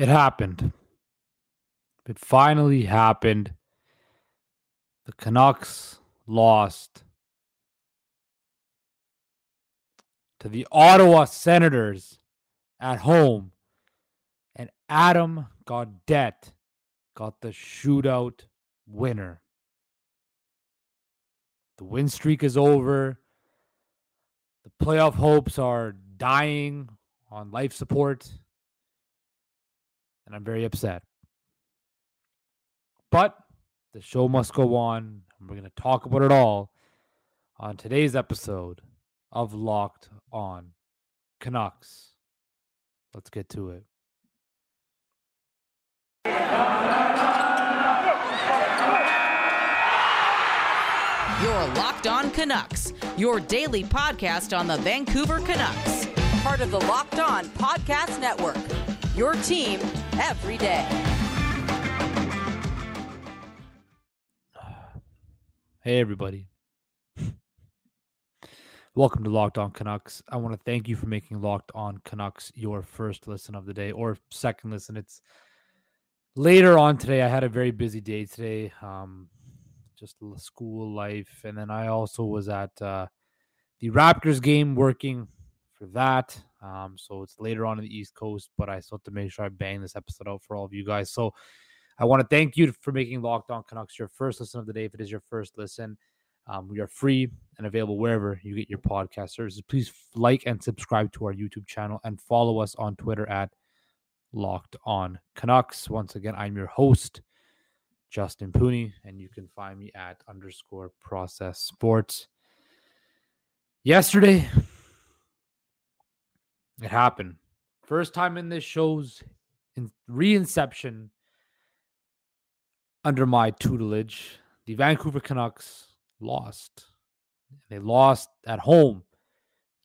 It happened. It finally happened. The Canucks lost to the Ottawa Senators at home. And Adam Gaudette got the shootout winner. The win streak is over. The playoff hopes are dying on life support. And I'm very upset. But the show must go on. And we're going to talk about it all on today's episode of Locked On Canucks. Let's get to it. You're Locked On Canucks, your daily podcast on the Vancouver Canucks. Part of the Locked On Podcast Network, your team every day. Hey, everybody. Welcome to Locked On Canucks. I want to thank you for making Locked On Canucks your first listen of the day or second listen. It's later on today. I had a very busy day today, just school life. And then I also was at the Raptors game working for that. So it's later on in the East Coast, but I still have to make sure I bang this episode out for all of you guys. So I want to thank you for making Locked On Canucks your first listen of the day. If it is your first listen, we are free and available wherever you get your podcast services. Please like and subscribe to our YouTube channel and follow us on Twitter at Locked On Canucks. Once again, I'm your host, Justin Pooney, and you can find me at _process sports. Yesterday, it happened. First time in this show's reinception. Under my tutelage, the Vancouver Canucks lost. They lost at home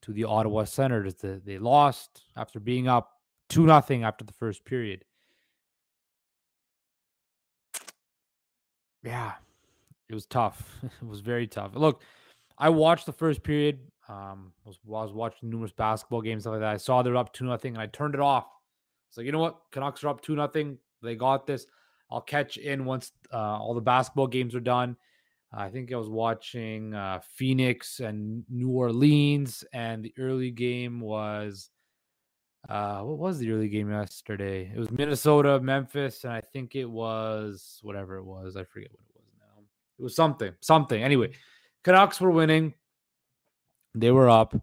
to the Ottawa Senators. They lost after being up 2-0 after the first period. Yeah, it was tough. It was very tough. Look, I watched the first period. I was watching numerous basketball games, stuff like that. I saw they were up 2-0, and I turned it off. It's like, you know what? Canucks are up 2-0. They got this. I'll catch in once all the basketball games are done. I think I was watching Phoenix and New Orleans, and the early game was what was the early game yesterday? It was Minnesota, Memphis, and I think it was whatever it was. I forget what it was now. It was something. Anyway, Canucks were winning. They were up,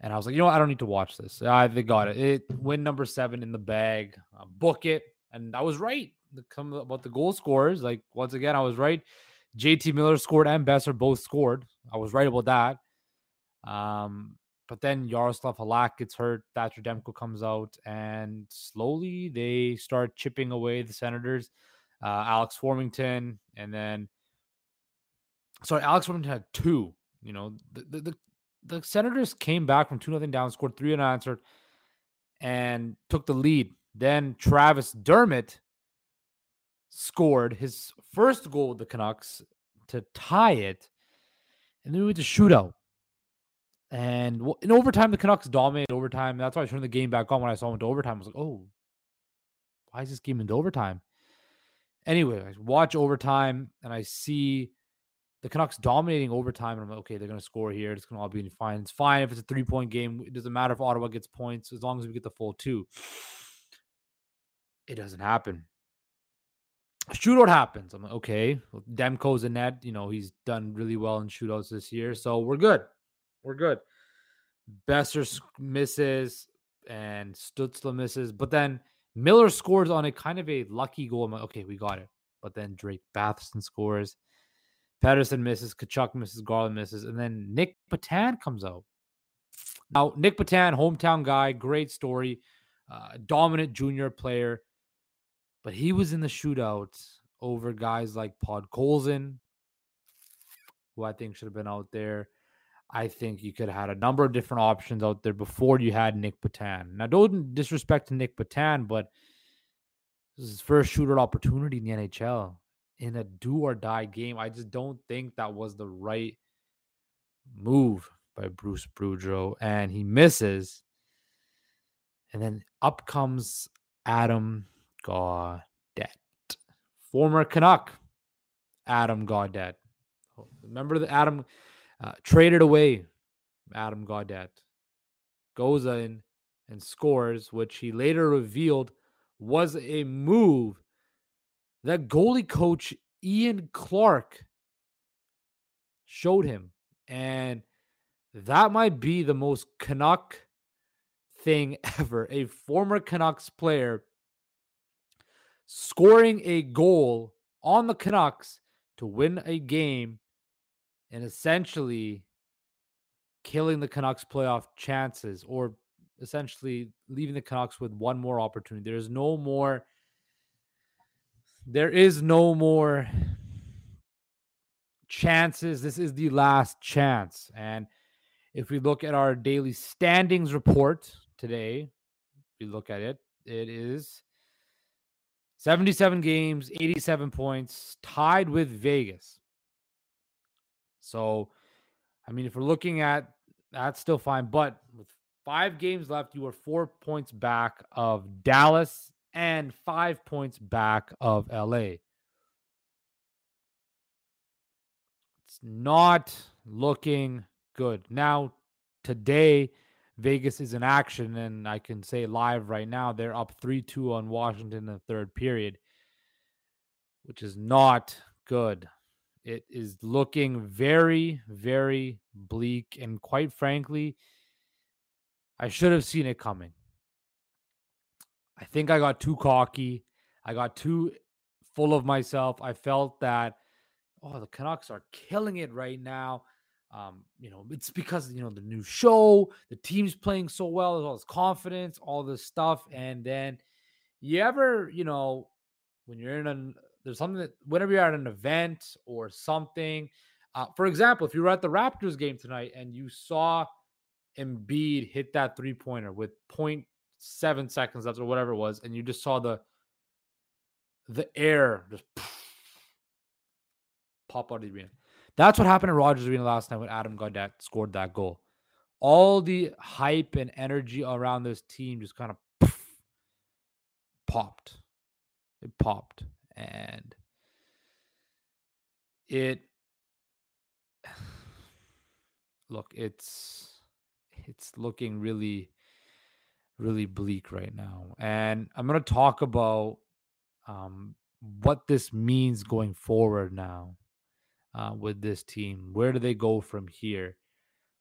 and I was like, you know what? I don't need to watch this. They got it. Win number 7 in the bag. Book it, and I was right. About the goal scorers, like once again, I was right. J.T. Miller scored and Boeser both scored. I was right about that. But then Jaroslav Halak gets hurt. Thatcher Demko comes out, and slowly they start chipping away the Senators. Alex Formenton, and then Alex Formenton had 2. You know, the Senators came back from 2-0 down, scored 3 unanswered, and took the lead. Then Travis Dermott scored his first goal with the Canucks to tie it, and then we went to shootout. And in overtime, the Canucks dominated overtime. That's why I turned the game back on when I saw it went to overtime. I was like, oh, why is this game into overtime? Anyway, I watch overtime, and I see the Canucks dominating overtime, and I'm like, okay, they're going to score here. It's going to all be fine. It's fine if it's a three-point game. It doesn't matter if Ottawa gets points as long as we get the full 2. It doesn't happen. Shootout happens. I'm like, okay, Demko's in net. You know, he's done really well in shootouts this year, so we're good. Boeser misses and Stützle misses, but then Miller scores on a kind of a lucky goal. I'm like, okay, we got it. But then Drake Batherson scores, Pettersson misses, Tkachuk misses, Garland misses, and then Nick Patan comes out. Now, Nick Patan, hometown guy, great story, dominant junior player. But he was in the shootout over guys like Podkolzin, who I think should have been out there. I think you could have had a number of different options out there before you had Nick Patan. Now, don't disrespect to Nick Patan, but this is his first shootout opportunity in the NHL in a do-or-die game. I just don't think that was the right move by Bruce Boudreau. And he misses. And then up comes Adam Gaudette. Former Canuck, Adam Gaudette. Remember that Adam traded away Adam Gaudette. Goes in and scores, which he later revealed was a move that goalie coach Ian Clark showed him. And that might be the most Canuck thing ever. A former Canucks player scoring a goal on the Canucks to win a game and essentially killing the Canucks' playoff chances, or essentially leaving the Canucks with one more opportunity. There is no more chances. This is the last chance. And if we look at our daily standings report today, we look at it, it is 77 games, 87 points, tied with Vegas. So, I mean, if we're looking at, that's still fine. But with 5 games left, you are 4 points back of Dallas and 5 points back of LA. It's not looking good. Now, today, Vegas is in action, and I can say live right now, they're up 3-2 on Washington in the third period, which is not good. It is looking very, very bleak, and quite frankly, I should have seen it coming. I think I got too cocky. I got too full of myself. I felt that, the Canucks are killing it right now. It's because, the new show, the team's playing so well, there's all this confidence, all this stuff. And then you ever, when you're in whenever you're at an event or something, for example, if you were at the Raptors game tonight and you saw Embiid hit that 3-pointer with 0.7 seconds left or whatever it was, and you just saw the air just pop out of the arena. That's what happened in Rogers Arena last night when Adam Gaudette scored that goal. All the hype and energy around this team just kind of popped. It popped. And it's looking really, really bleak right now. And I'm going to talk about what this means going forward now. With this team, where do they go from here?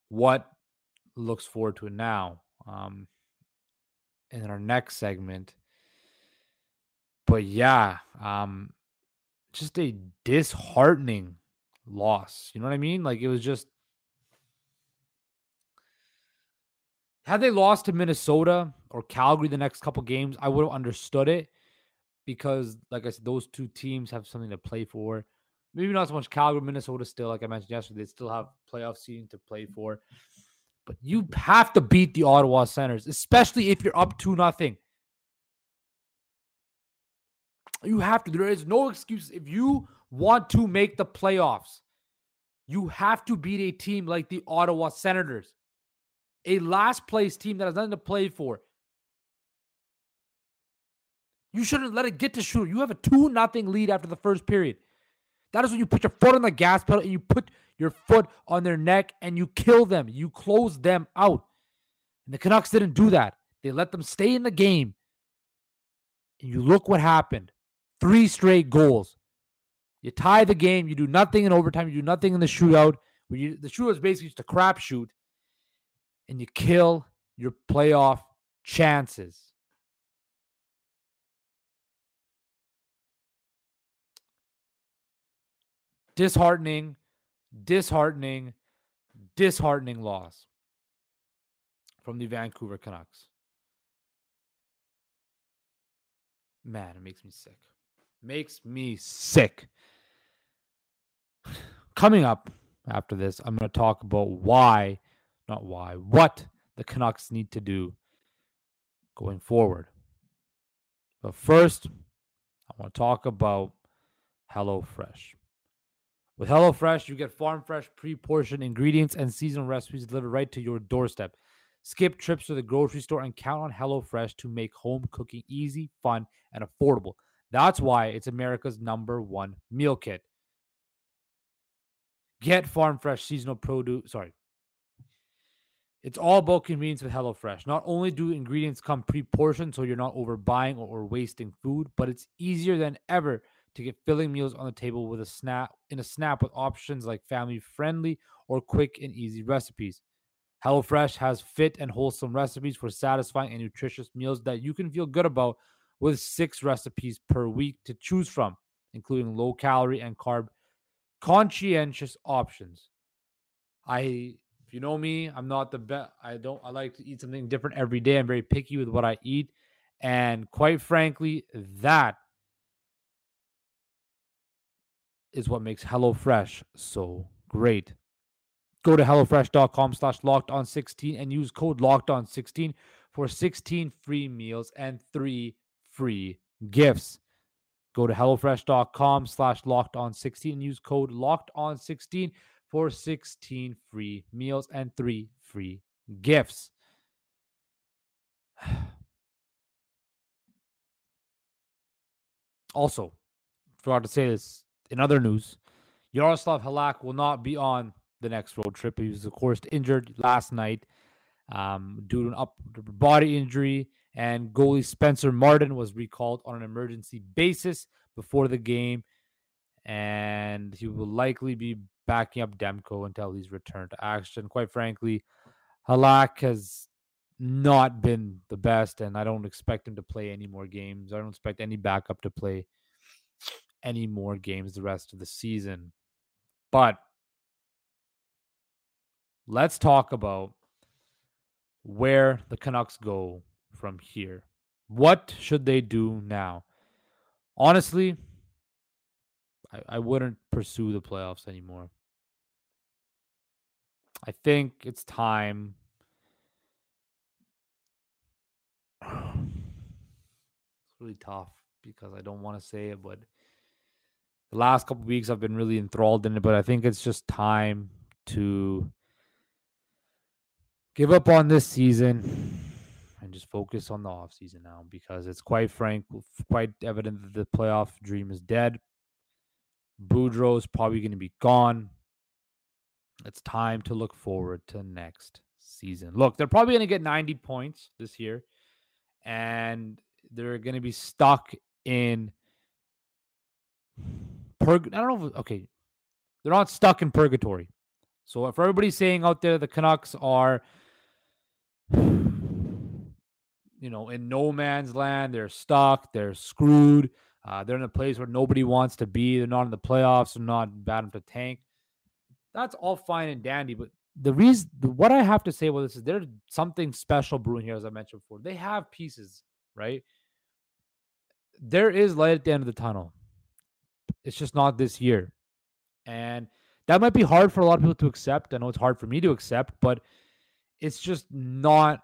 What looks forward to now? In our next segment, but just a disheartening loss. You know what I mean? Like, it was just, had they lost to Minnesota or Calgary the next couple games, I would have understood it, because, like I said, those two teams have something to play for. Maybe not so much Calgary, Minnesota still, like I mentioned yesterday, they still have playoff seeding to play for. But you have to beat the Ottawa Senators, especially if you're up 2-0. You have to. There is no excuse. If you want to make the playoffs, you have to beat a team like the Ottawa Senators, a last-place team that has nothing to play for. You shouldn't let it get to shooter. You have a 2-0 lead after the first period. That is when you put your foot on the gas pedal and you put your foot on their neck and you kill them. You close them out. And the Canucks didn't do that. They let them stay in the game. And you look what happened. 3 straight goals. You tie the game. You do nothing in overtime. You do nothing in the shootout. The shootout is basically just a crapshoot. And you kill your playoff chances. Disheartening loss from the Vancouver Canucks. Man, it makes me sick. Coming up after this, I'm going to talk about what the Canucks need to do going forward. But first, I want to talk about HelloFresh. With HelloFresh, you get farm-fresh, pre-portioned ingredients and seasonal recipes delivered right to your doorstep. Skip trips to the grocery store and count on HelloFresh to make home cooking easy, fun, and affordable. That's why it's America's #1 meal kit. Get farm fresh seasonal produce. It's all about convenience with HelloFresh. Not only do ingredients come pre-portioned so you're not overbuying or wasting food, but it's easier than ever to get filling meals on the table with a snap with options like family-friendly or quick and easy recipes. HelloFresh has fit and wholesome recipes for satisfying and nutritious meals that you can feel good about, with 6 recipes per week to choose from, including low-calorie and carb conscientious options. If you know me, I'm not the best. I like to eat something different every day. I'm very picky with what I eat. And quite frankly, that is what makes HelloFresh so great. Go to HelloFresh.com/LockedOn16 and use code LockedOn16 for 16 free meals and 3 free gifts. Go to HelloFresh.com/LockedOn16 and use code LockedOn16 for 16 free meals and 3 free gifts. Also, forgot to say this, in other news, Jaroslav Halak will not be on the next road trip. He was, of course, injured last night due to an upper body injury, and goalie Spencer Martin was recalled on an emergency basis before the game, and he will likely be backing up Demko until he's returned to action. Quite frankly, Halak has not been the best, and I don't expect him to play any more games. I don't expect any backup to play any more games the rest of the season. But let's talk about where the Canucks go from here. What should they do now? Honestly, I wouldn't pursue the playoffs anymore. I think it's time. It's really tough because I don't want to say it, but the last couple of weeks I've been really enthralled in it, but I think it's just time to give up on this season and just focus on the offseason now, because it's quite evident that the playoff dream is dead. Boudreau is probably going to be gone. It's time to look forward to next season. Look, they're probably going to get 90 points this year, and they're going to be stuck in they're not stuck in purgatory. So if everybody's saying out there the Canucks are, in no man's land, they're stuck, they're screwed, they're in a place where nobody wants to be, they're not in the playoffs, they're not bottom to tank, that's all fine and dandy. But the reason, what I have to say about this is there's something special brewing here, as I mentioned before. They have pieces, right? There is light at the end of the tunnel. It's just not this year. And that might be hard for a lot of people to accept. I know it's hard for me to accept, but it's just not,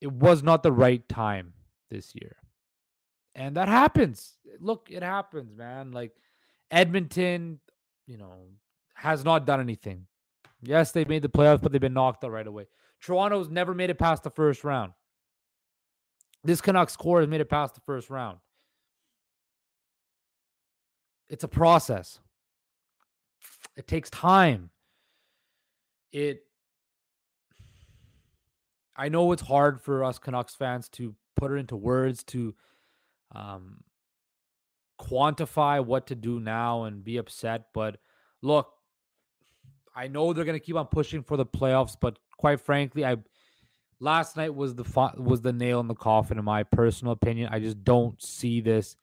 it was not the right time this year. And that happens. Look, it happens, man. Like Edmonton, has not done anything. Yes, they've made the playoffs, but they've been knocked out right away. Toronto's never made it past the first round. This Canucks core has made it past the first round. It's a process. It takes time. I know it's hard for us Canucks fans to put it into words, to quantify what to do now and be upset. But look, I know they're going to keep on pushing for the playoffs, but quite frankly, last night was the nail in the coffin, in my personal opinion. I just don't see this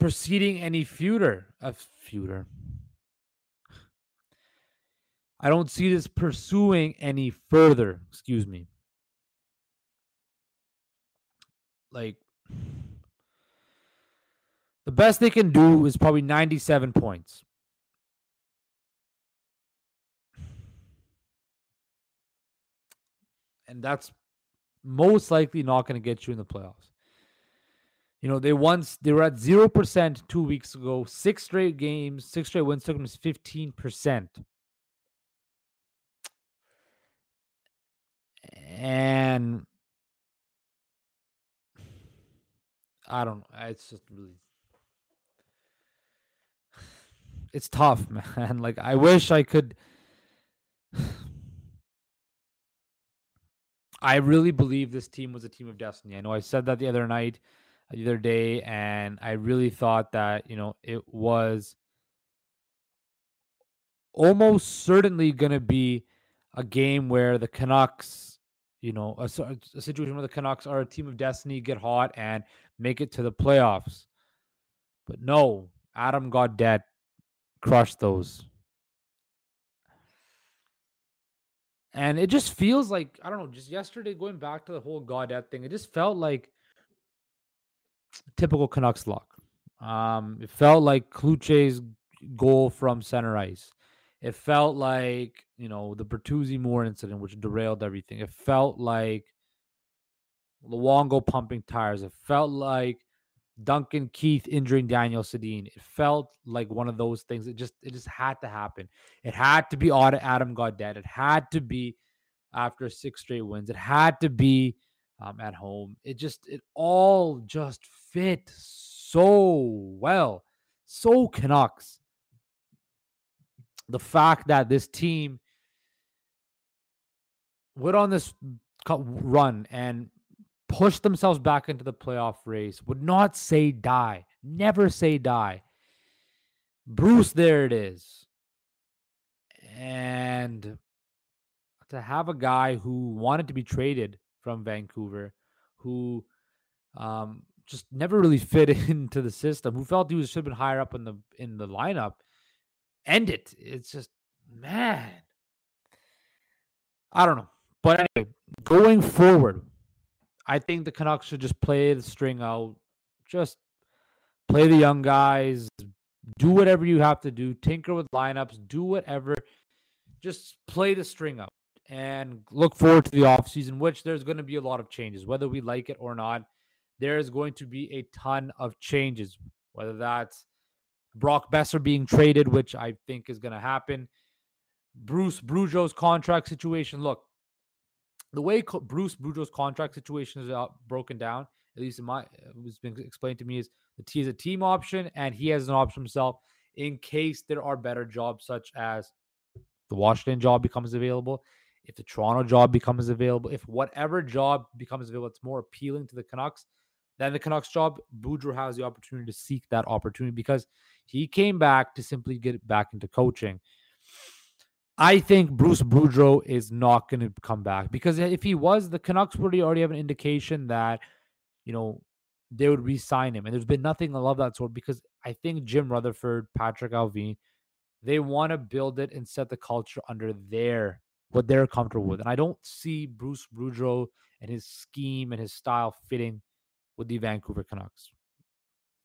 proceeding any further. I don't see this pursuing any further. Excuse me. Like, the best they can do is probably 97 points. And that's most likely not going to get you in the playoffs. They were at 0% 2 weeks ago. 6 straight wins took them to 15%. And I don't know. It's just really, it's tough, man. Like, I wish I could. I really believe this team was a team of destiny. I know I said that the other day, and I really thought that, you know, it was almost certainly going to be a game where the Canucks, you know, a situation where the Canucks are a team of destiny, get hot, and make it to the playoffs. But no, Adam Gaudette crushed those. And it just feels like, I don't know, just yesterday, going back to the whole Gaudette thing, it just felt like typical Canucks luck. It felt like Cloutier's goal from center ice. It felt like, you know, the Bertuzzi-Moore incident, which derailed everything. It felt like Luongo pumping tires. It felt like Duncan Keith injuring Daniel Sedin. It felt like one of those things. It just had to happen. It had to be Adam Gaudette. It had to be after 6 straight wins. It had to be at home. It all just fit so well. So Canucks. The fact that this team went on this run and push themselves back into the playoff race, would not say die. Never say die. Bruce, there it is. And to have a guy who wanted to be traded from Vancouver, who just never really fit into the system, who felt he should have been higher up in the lineup, end it. It's just, man, I don't know. But anyway, going forward, I think the Canucks should just play the string out, just play the young guys, do whatever you have to do, tinker with lineups, do whatever, just play the string out and look forward to the offseason, which there's going to be a lot of changes, whether we like it or not. There is going to be a ton of changes, whether that's Brock Boeser being traded, which I think is going to happen, Bruce Boudreau's contract situation. Look, the way Bruce Boudreau's contract situation is broken down, at least it's been explained to me, is that he has a team option and he has an option himself in case there are better jobs, such as the Washington job becomes available, if the Toronto job becomes available, if whatever job becomes available that's more appealing to the Canucks than the Canucks job, Boudreau has the opportunity to seek that opportunity because he came back to simply get back into coaching. I think Bruce Boudreau is not going to come back because if he was, the Canucks would already have an indication that, you know, they would re-sign him. And there's been nothing of that sort because I think Jim Rutherford, Patrick Allvin, they want to build it and set the culture under what they're comfortable with. And I don't see Bruce Boudreau and his scheme and his style fitting with the Vancouver Canucks.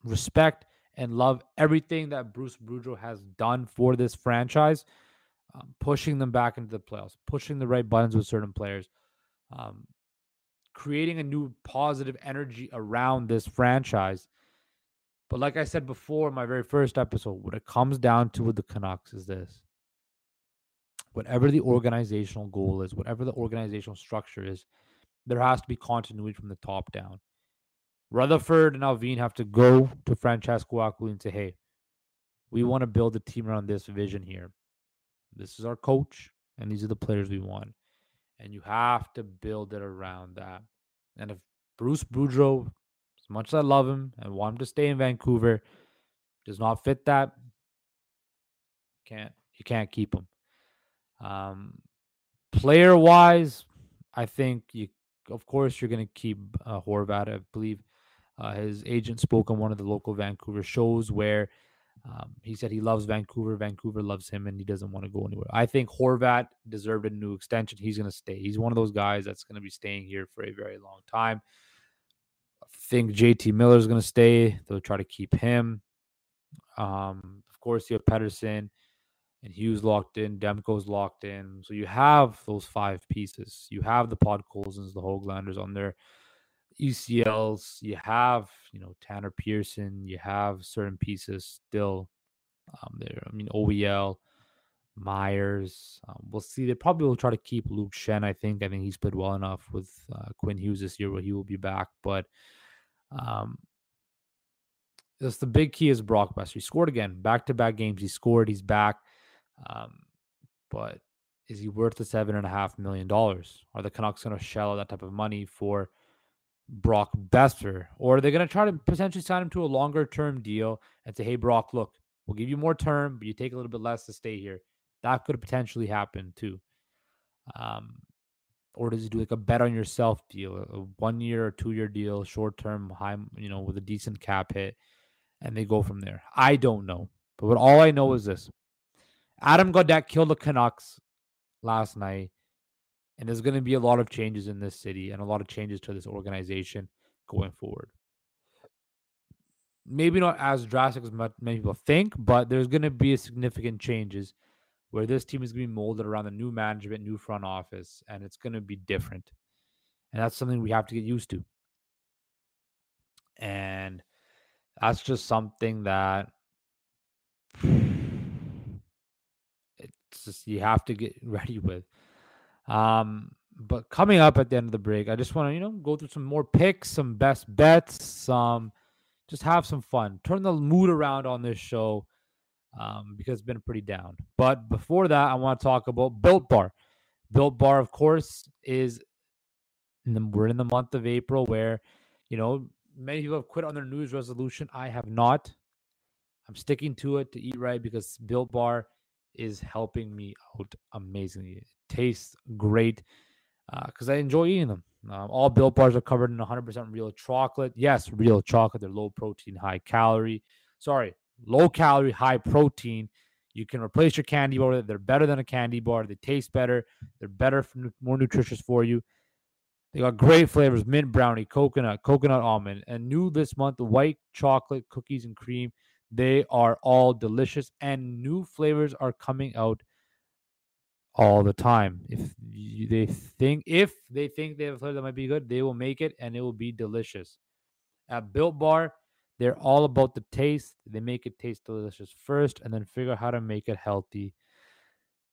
Respect and love everything that Bruce Boudreau has done for this franchise. Pushing them back into the playoffs, pushing the right buttons with certain players, creating a new positive energy around this franchise. But like I said before in my very first episode, what it comes down to with the Canucks is this. Whatever the organizational goal is, whatever the organizational structure is, there has to be continuity from the top down. Rutherford and Allvin have to go to Francesco Aquilini and say, hey, we want to build a team around this vision here. This is our coach, and these are the players we want. And you have to build it around that. And if Bruce Boudreau, as much as I love him and want him to stay in Vancouver, does not fit that, you can't keep him. Player-wise, I think, you're going to keep Horvat. I believe his agent spoke on one of the local Vancouver shows where he said he loves Vancouver. Vancouver loves him, and he doesn't want to go anywhere. I think Horvat deserved a new extension. He's going to stay. He's one of those guys that's going to be staying here for a very long time. I think J.T. Miller is going to stay. They'll try to keep him. Of course, you have Pettersson and Hughes locked in. Demko's locked in. So you have those 5 pieces. You have the Podkolzins, the Hoaglanders on there. ECLs, you have, you know, Tanner Pearson, you have certain pieces still there. I mean, OEL, Myers. We'll see. They probably will try to keep Luke Shen, I think. I think he's played well enough with Quinn Hughes this year where he will be back. But the big key is Brock Boeser. He scored again. Back-to-back games. He scored. He's back. But is he worth the $7.5 million? Are the Canucks going to shell that type of money for Brock Boeser? Or are they going to try to potentially sign him to a longer-term deal and say, hey, Brock, look, we'll give you more term, but you take a little bit less to stay here. That could potentially happen too. Or does he do like a bet on yourself deal, a 1 year or 2 year deal, short term, high, you know, with a decent cap hit, and they go from there? I don't know. But what all I know is this: Adam Gaudette killed the Canucks last night, and there's going to be a lot of changes in this city and a lot of changes to this organization going forward. Maybe not as drastic as many people think, but there's going to be significant changes where this team is going to be molded around the new management, new front office, and it's going to be different. And that's something we have to get used to. And that's just something that it's just you have to get ready with. But coming up at the end of the break, I just want to, go through some more picks, some best bets, just have some fun. Turn the mood around on this show because it's been pretty down. But before that, I want to talk about Built Bar. Built Bar, of course, we're in the month of April where, many people have quit on their New Year's resolution. I have not. I'm sticking to it to eat right because Built Bar is helping me out amazingly. It tastes great because I enjoy eating them. All Built Bars are covered in 100% real chocolate. Yes, real chocolate. They're low protein, high calorie. Sorry, low calorie, high protein. You can replace your candy bar. They're better than a candy bar. They taste better. They're better, more nutritious for you. They got great flavors: mint brownie, coconut almond, and new this month, the white chocolate cookies and cream. They are all delicious, and new flavors are coming out all the time. If they think they have a flavor that might be good, they will make it and it will be delicious. At Built Bar, they're all about the taste. They make it taste delicious first and then figure out how to make it healthy.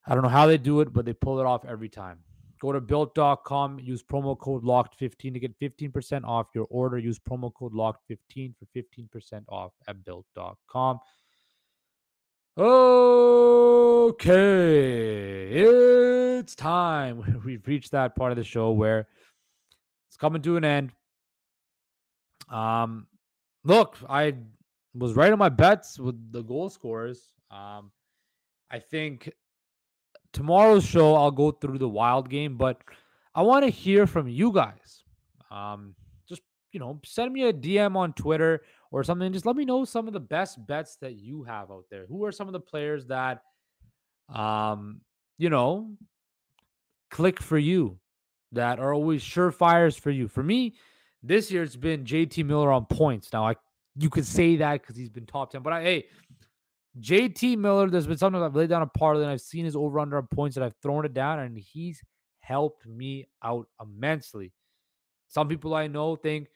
I don't know how they do it, but they pull it off every time. Go to built.com, use promo code LOCKED15 to get 15% off your order. Use promo code LOCKED15 for 15% off at built.com. Okay, it's time. We've reached that part of the show where it's coming to an end. Look, I was right on my bets with the goal scorers. I think tomorrow's show I'll go through the Wild game, but I want to hear from you guys. Just send me a DM on Twitter or something. Just let me know some of the best bets that you have out there. Who are some of the players that, click for you, that are always surefires for you? For me, this year it's been J.T. Miller on points. Now, you could say that because he's been top 10, but J.T. Miller, there's been sometimes I've laid down a parlay and I've seen his over-under on points and I've thrown it down, and he's helped me out immensely. Some people I know think,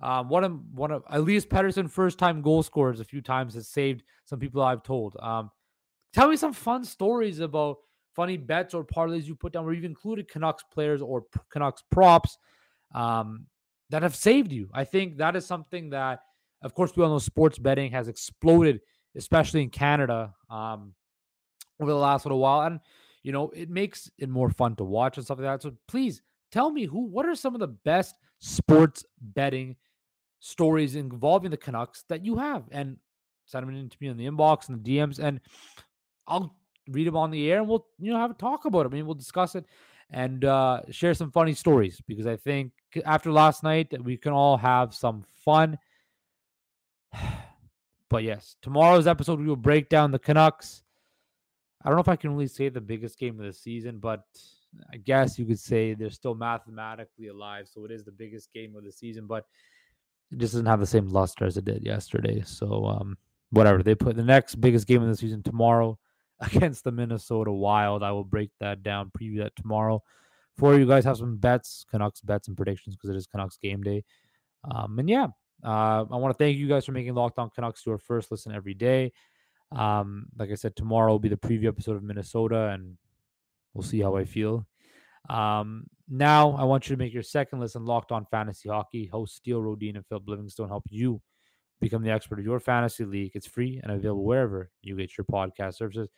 one of Elias Pettersson, first-time goal scorers a few times, has saved some people I've told. Tell me some fun stories about funny bets or parlays you put down where you've included Canucks players or Canucks props that have saved you. I think that is something that, of course, we all know sports betting has exploded, especially in Canada, over the last little while. And, it makes it more fun to watch and stuff like that. So please tell me what are some of the best sports betting stories involving the Canucks that you have, and send them in to me in the inbox and the DMs, and I'll read them on the air, and we'll have a talk about it. I mean, we'll discuss it and share some funny stories, because I think after last night we can all have some fun. But yes, tomorrow's episode we will break down the Canucks. I don't know if I can really say the biggest game of the season, but I guess you could say they're still mathematically alive, so it is the biggest game of the season, but it just doesn't have the same luster as it did yesterday. So whatever, they put the next biggest game of the season tomorrow against the Minnesota Wild. I will break that down, preview that tomorrow for you guys. Have some bets, Canucks bets and predictions, because it is Canucks game day. I want to thank you guys for making Locked On Canucks your first listen every day. Like I said, tomorrow will be the preview episode of Minnesota, and we'll see how I feel. Now I want you to make your second listen Locked On Fantasy Hockey. Hosts Steele Rodine and Philip Livingstone help you become the expert of your fantasy league. It's free and available wherever you get your podcast services.